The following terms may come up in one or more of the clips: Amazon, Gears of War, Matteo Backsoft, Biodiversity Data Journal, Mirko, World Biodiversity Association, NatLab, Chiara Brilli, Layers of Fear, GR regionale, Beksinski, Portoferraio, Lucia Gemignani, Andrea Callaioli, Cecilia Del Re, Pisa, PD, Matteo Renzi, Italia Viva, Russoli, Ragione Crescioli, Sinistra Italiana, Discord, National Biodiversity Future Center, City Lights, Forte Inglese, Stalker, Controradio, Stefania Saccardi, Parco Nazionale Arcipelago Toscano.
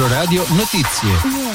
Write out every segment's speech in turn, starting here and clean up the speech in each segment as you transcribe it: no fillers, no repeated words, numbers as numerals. Controradio Notizie.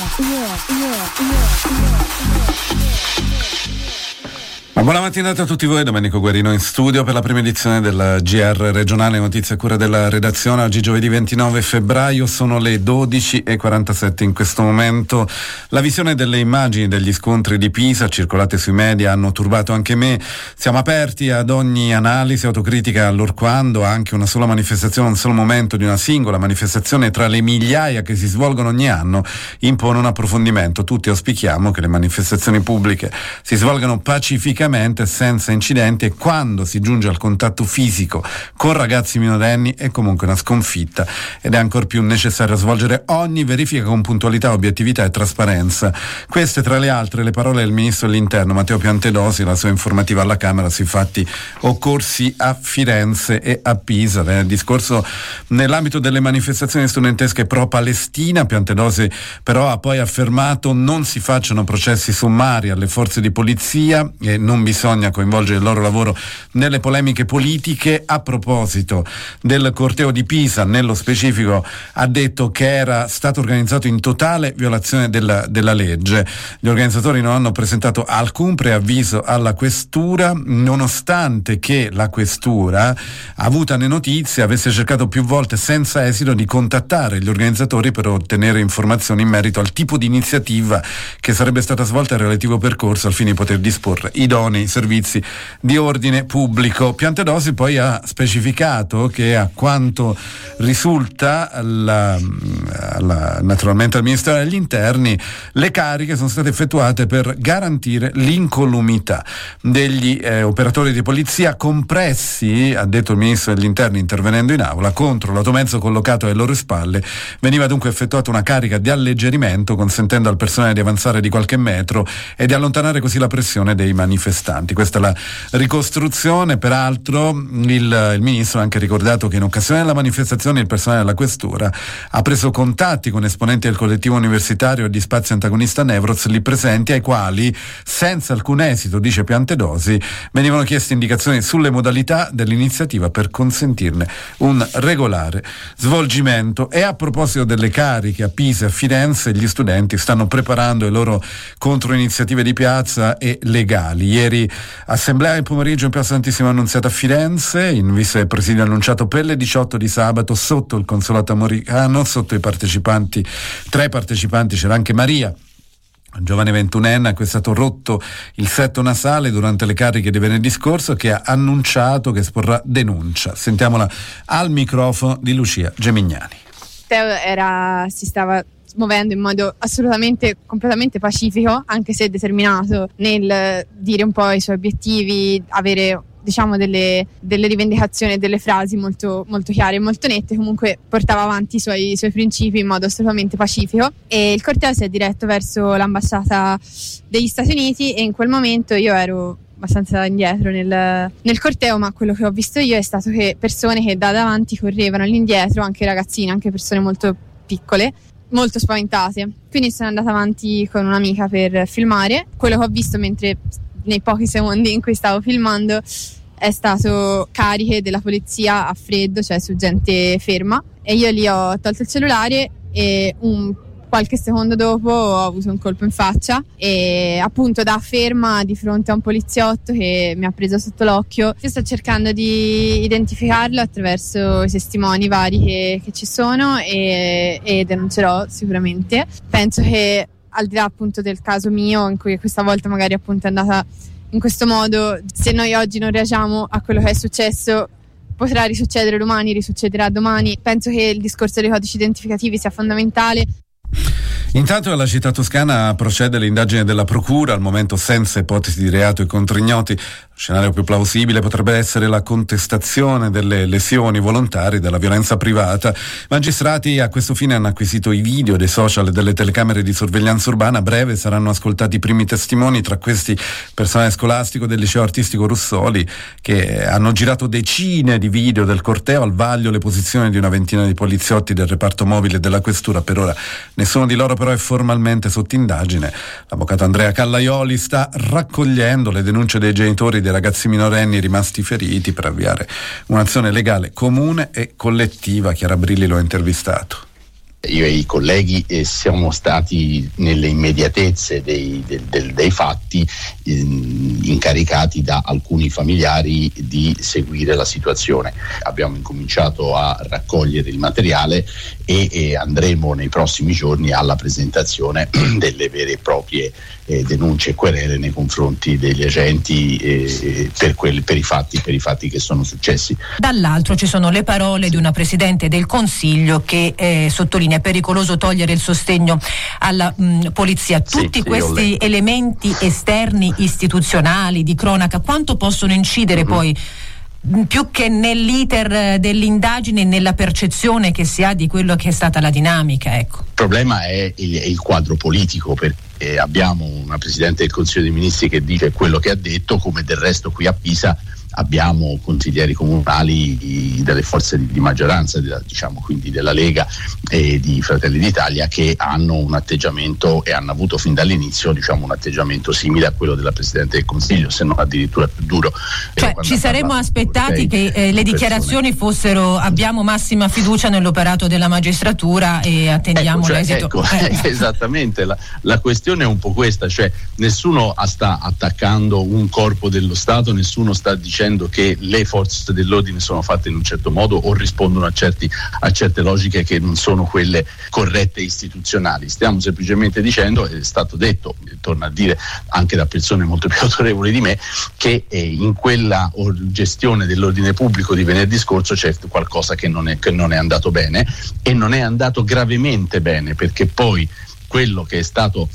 Buona mattinata a tutti voi, Domenico Guarino in studio per la prima edizione della GR regionale, notizie a cura della redazione. Oggi giovedì 29 febbraio, sono le 12:47 in questo momento. La visione delle immagini degli scontri di Pisa circolate sui media hanno turbato anche me. Siamo aperti ad ogni analisi, autocritica allorquando anche una sola manifestazione, un solo momento di una singola manifestazione tra le migliaia che si svolgono ogni anno impone un approfondimento. Tutti auspichiamo che le manifestazioni pubbliche si svolgano pacificamente, senza incidenti, e quando si giunge al contatto fisico con ragazzi minorenni è comunque una sconfitta ed è ancor più necessario svolgere ogni verifica con puntualità, obiettività e trasparenza. Queste tra le altre le parole del ministro dell'interno Matteo Piantedosi, la sua informativa alla Camera sui fatti occorsi a Firenze e a Pisa. Nel discorso nell'ambito delle manifestazioni studentesche pro-Palestina, Piantedosi però ha poi affermato: non si facciano processi sommari alle forze di polizia e non bisogna coinvolgere il loro lavoro nelle polemiche politiche. A proposito del corteo di Pisa, nello specifico, ha detto che era stato organizzato in totale violazione della legge. Gli organizzatori non hanno presentato alcun preavviso alla questura, nonostante che la questura, avutane notizie, avesse cercato più volte senza esito di contattare gli organizzatori per ottenere informazioni in merito al tipo di iniziativa che sarebbe stata svolta e al relativo percorso, al fine di poter disporre idonei servizi di ordine pubblico. Piantedosi poi ha specificato che, a quanto risulta naturalmente al Ministero degli Interni, le cariche sono state effettuate per garantire l'incolumità degli operatori di polizia, compressi, ha detto il Ministro degli Interni intervenendo in aula, contro l'automezzo collocato alle loro spalle. Veniva dunque effettuata una carica di alleggerimento, consentendo al personale di avanzare di qualche metro e di allontanare così la pressione dei manifestanti. Questa è la ricostruzione. Peraltro il ministro ha anche ricordato che in occasione della manifestazione il personale della questura ha preso contatti con esponenti del collettivo universitario e di spazio antagonista Nevroz lì presenti, ai quali, senza alcun esito, dice Piantedosi, venivano chieste indicazioni sulle modalità dell'iniziativa per consentirne un regolare svolgimento. E a proposito delle cariche a Pisa e a Firenze, gli studenti stanno preparando le loro controiniziative di piazza e legale. Ieri assemblea in pomeriggio in Piazza Santissima Annunziata a Firenze, in vista del presidio annunciato per le 18 di sabato sotto il consolato americano. Sotto i partecipanti, tra i partecipanti c'era anche Maria, giovane 21enne a cui è stato rotto il setto nasale durante le cariche di venerdì scorso, che ha annunciato che esporrà denuncia. Sentiamola al microfono di Lucia Gemignani. Si stava muovendo in modo assolutamente, completamente pacifico, anche se determinato nel dire un po' i suoi obiettivi, avere diciamo delle rivendicazioni e delle frasi molto, molto chiare e molto nette. Comunque portava avanti i suoi principi in modo assolutamente pacifico, e il corteo si è diretto verso l'ambasciata degli Stati Uniti, e in quel momento io ero abbastanza indietro nel corteo, ma quello che ho visto io è stato che persone che da davanti correvano all'indietro, anche ragazzine, anche persone molto piccole, molto spaventate. Quindi sono andata avanti con un'amica per filmare. Quello che ho visto mentre, nei pochi secondi in cui stavo filmando, è stato cariche della polizia a freddo, cioè su gente ferma, e io lì ho tolto il cellulare e qualche secondo dopo ho avuto un colpo in faccia, e appunto da ferma di fronte a un poliziotto che mi ha preso sotto l'occhio. Io sto cercando di identificarlo attraverso i testimoni vari che ci sono, e denuncerò sicuramente. Penso che, al di là appunto del caso mio, in cui questa volta magari appunto è andata in questo modo, se noi oggi non reagiamo a quello che è successo, potrà risuccedere domani, risuccederà domani. Penso che il discorso dei codici identificativi sia fondamentale. Intanto alla città toscana procede l'indagine della procura, al momento senza ipotesi di reato e contro ignoti. Scenario più plausibile potrebbe essere la contestazione delle lesioni volontarie, della violenza privata. Magistrati a questo fine hanno acquisito i video dei social e delle telecamere di sorveglianza urbana. A breve saranno ascoltati i primi testimoni, tra questi personale scolastico del liceo artistico Russoli, che hanno girato decine di video del corteo, al vaglio le posizioni di una ventina di poliziotti del reparto mobile della questura. Per ora nessuno di loro però è formalmente sotto indagine. L'avvocato Andrea Callaioli sta raccogliendo le denunce dei genitori dei ragazzi minorenni rimasti feriti per avviare un'azione legale comune e collettiva. Chiara Brilli lo ha intervistato. io e i colleghi siamo stati nelle immediatezze dei fatti incaricati da alcuni familiari di seguire la situazione. Abbiamo incominciato a raccogliere il materiale e andremo nei prossimi giorni alla presentazione delle vere e proprie denunce e querele nei confronti degli agenti per i fatti che sono successi. Dall'altro ci sono le parole di una Presidente del Consiglio che sottolinea: è pericoloso togliere il sostegno alla polizia. Tutti questi elementi esterni istituzionali di cronaca quanto possono incidere poi, più che nell'iter dell'indagine e nella percezione che si ha di quello che è stata la dinamica, ecco. Il problema è il quadro politico, perché abbiamo una Presidente del Consiglio dei Ministri che dice quello che ha detto, come del resto qui a Pisa abbiamo consiglieri comunali delle forze di maggioranza, diciamo quindi della Lega e di Fratelli d'Italia, che hanno un atteggiamento e hanno avuto fin dall'inizio un atteggiamento simile a quello della Presidente del Consiglio, se non addirittura più duro. Cioè ci saremmo aspettati che le dichiarazioni fossero: abbiamo massima fiducia nell'operato della magistratura e attendiamo l'esito. Esattamente, la questione è un po' questa, cioè nessuno sta attaccando un corpo dello Stato, nessuno sta dicendo che le forze dell'ordine sono fatte in un certo modo o rispondono a certe logiche che non sono quelle corrette istituzionali. Stiamo semplicemente dicendo, ed è stato detto, torno a dire anche da persone molto più autorevoli di me, che in quella gestione dell'ordine pubblico di venerdì scorso c'è qualcosa che non è andato bene, e non è andato gravemente bene, perché poi quello che è stato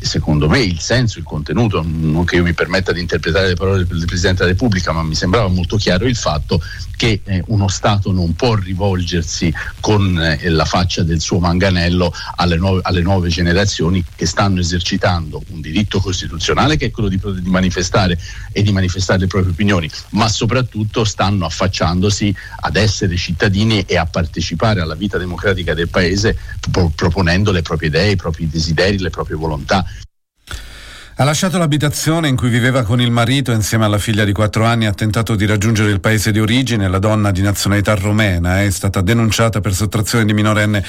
secondo me il senso, il contenuto, non che io mi permetta di interpretare le parole del Presidente della Repubblica, ma mi sembrava molto chiaro il fatto che uno Stato non può rivolgersi con la faccia del suo manganello alle nuove generazioni che stanno esercitando un diritto costituzionale, che è quello di manifestare e di manifestare le proprie opinioni, ma soprattutto stanno affacciandosi ad essere cittadini e a partecipare alla vita democratica del Paese proponendo le proprie idee, i propri desideri, le proprie volontà. Ha lasciato l'abitazione in cui viveva con il marito e insieme alla figlia di 4 anni ha tentato di raggiungere il paese di origine. La donna, di nazionalità romena, è stata denunciata per sottrazione di minorenne.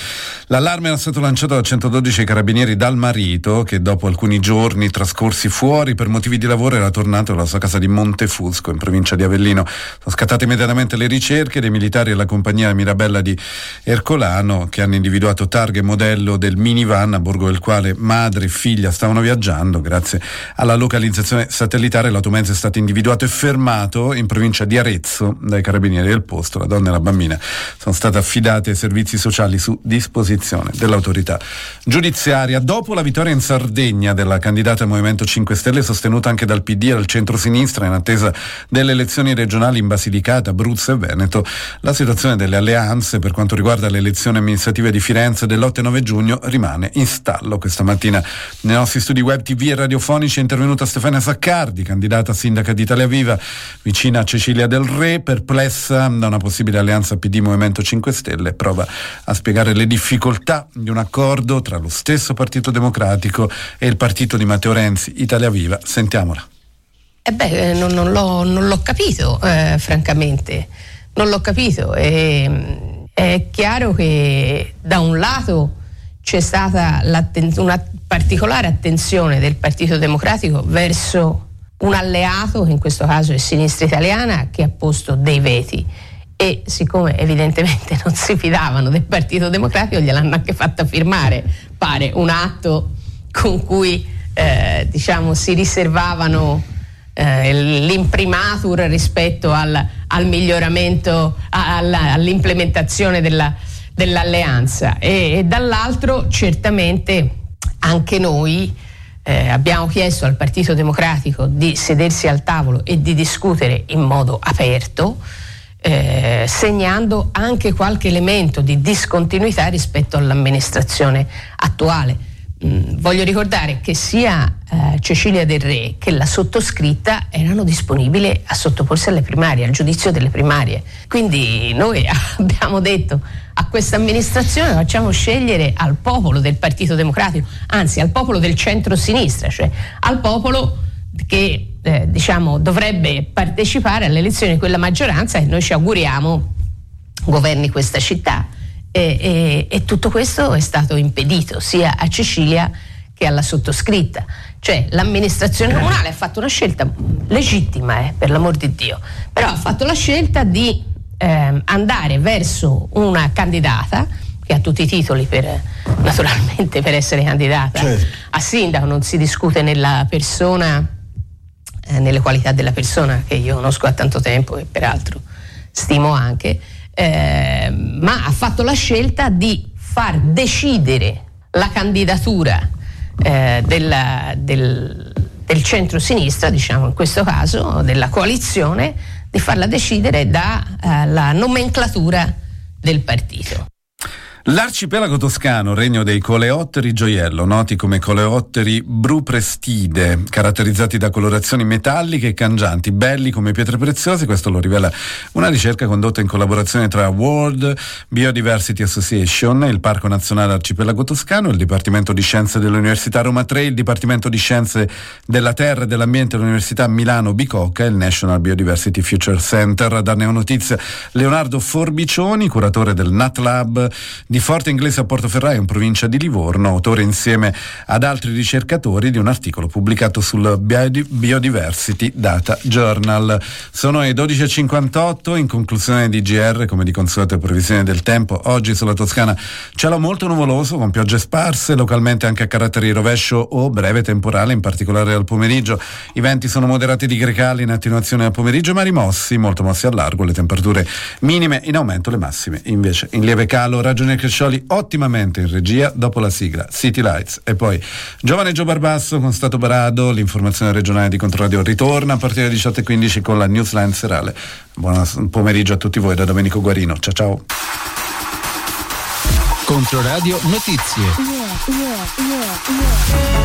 L'allarme era stato lanciato da 112 carabinieri dal marito, che dopo alcuni giorni trascorsi fuori per motivi di lavoro era tornato alla sua casa di Montefusco in provincia di Avellino. Sono scattate immediatamente le ricerche dei militari e la compagnia Mirabella di Ercolano, che hanno individuato targa e modello del minivan a borgo del quale madre e figlia stavano viaggiando. Grazie alla localizzazione satellitare l'automezzo è stato individuato e fermato in provincia di Arezzo dai carabinieri del posto. La donna e la bambina sono state affidate ai servizi sociali su disposizione dell'autorità giudiziaria. Dopo la vittoria in Sardegna della candidata al Movimento 5 Stelle, sostenuta anche dal PD e dal centro-sinistra, in attesa delle elezioni regionali in Basilicata, Abruzzo e Veneto, la situazione delle alleanze per quanto riguarda le elezioni amministrative di Firenze dell'8 e 9 giugno rimane in stallo. Questa mattina nei nostri studi web, TV e radiofonici è intervenuta Stefania Saccardi, candidata a sindaca di Italia Viva, vicina a Cecilia Del Re, perplessa da una possibile alleanza PD-Movimento 5 Stelle, prova a spiegare le difficoltà di un accordo tra lo stesso Partito Democratico e il partito di Matteo Renzi, Italia Viva. Sentiamola. Non l'ho capito, francamente. Non l'ho capito. È chiaro che da un lato c'è stata una particolare attenzione del Partito Democratico verso un alleato, che in questo caso è Sinistra Italiana, che ha posto dei veti, e siccome evidentemente non si fidavano del Partito Democratico gliel'hanno anche fatta firmare, pare, un atto con cui si riservavano l'imprimatur rispetto al miglioramento, all'implementazione dell'alleanza, e dall'altro certamente anche noi abbiamo chiesto al Partito Democratico di sedersi al tavolo e di discutere in modo aperto, segnando anche qualche elemento di discontinuità rispetto all'amministrazione attuale. Voglio ricordare che sia Cecilia Del Re che la sottoscritta erano disponibili a sottoporsi alle primarie, al giudizio delle primarie, quindi noi abbiamo detto a questa amministrazione: facciamo scegliere al popolo del Partito Democratico, anzi al popolo del centro-sinistra, cioè al popolo che dovrebbe partecipare alle elezioni di quella maggioranza che noi ci auguriamo governi questa città, e tutto questo è stato impedito sia a Cecilia che alla sottoscritta. Cioè l'amministrazione comunale ha fatto una scelta legittima, per l'amor di Dio, però ha fatto la scelta di andare verso una candidata che ha tutti i titoli naturalmente per essere candidata, certo, a sindaco. Non si discute nella persona, nelle qualità della persona, che io conosco da tanto tempo e peraltro stimo anche, ma ha fatto la scelta di far decidere la candidatura del centro-sinistra, diciamo in questo caso della coalizione, di farla decidere dalla nomenclatura del partito. L'arcipelago toscano, regno dei coleotteri gioiello, noti come coleotteri bruprestide, caratterizzati da colorazioni metalliche e cangianti, belli come pietre preziose. Questo lo rivela una ricerca condotta in collaborazione tra World Biodiversity Association, il Parco Nazionale Arcipelago Toscano, il Dipartimento di Scienze dell'Università Roma III, il Dipartimento di Scienze della Terra e dell'Ambiente dell'Università Milano Bicocca e il National Biodiversity Future Center. A darne notizia Leonardo Forbicioni, curatore del NatLab di Forte Inglese a Portoferraio in provincia di Livorno, autore insieme ad altri ricercatori di un articolo pubblicato sul Biodiversity Data Journal. Sono le 12.58, in conclusione di GR, come di consueto, previsione del tempo. Oggi sulla Toscana cielo molto nuvoloso con piogge sparse, localmente anche a caratteri di rovescio o breve temporale, in particolare al pomeriggio. I venti sono moderati di grecali in attenuazione al pomeriggio, ma rimossi, molto mossi al largo. Le temperature minime in aumento, le massime invece in lieve calo. Ragione Crescioli ottimamente in regia, dopo la sigla City Lights e poi Giovane Gio Barbasso con Stato Barado. L'informazione regionale di Controradio ritorna a partire alle 18.15 con la newsline serale. Buon pomeriggio a tutti voi da Domenico Guarino. Ciao ciao. Controradio Notizie.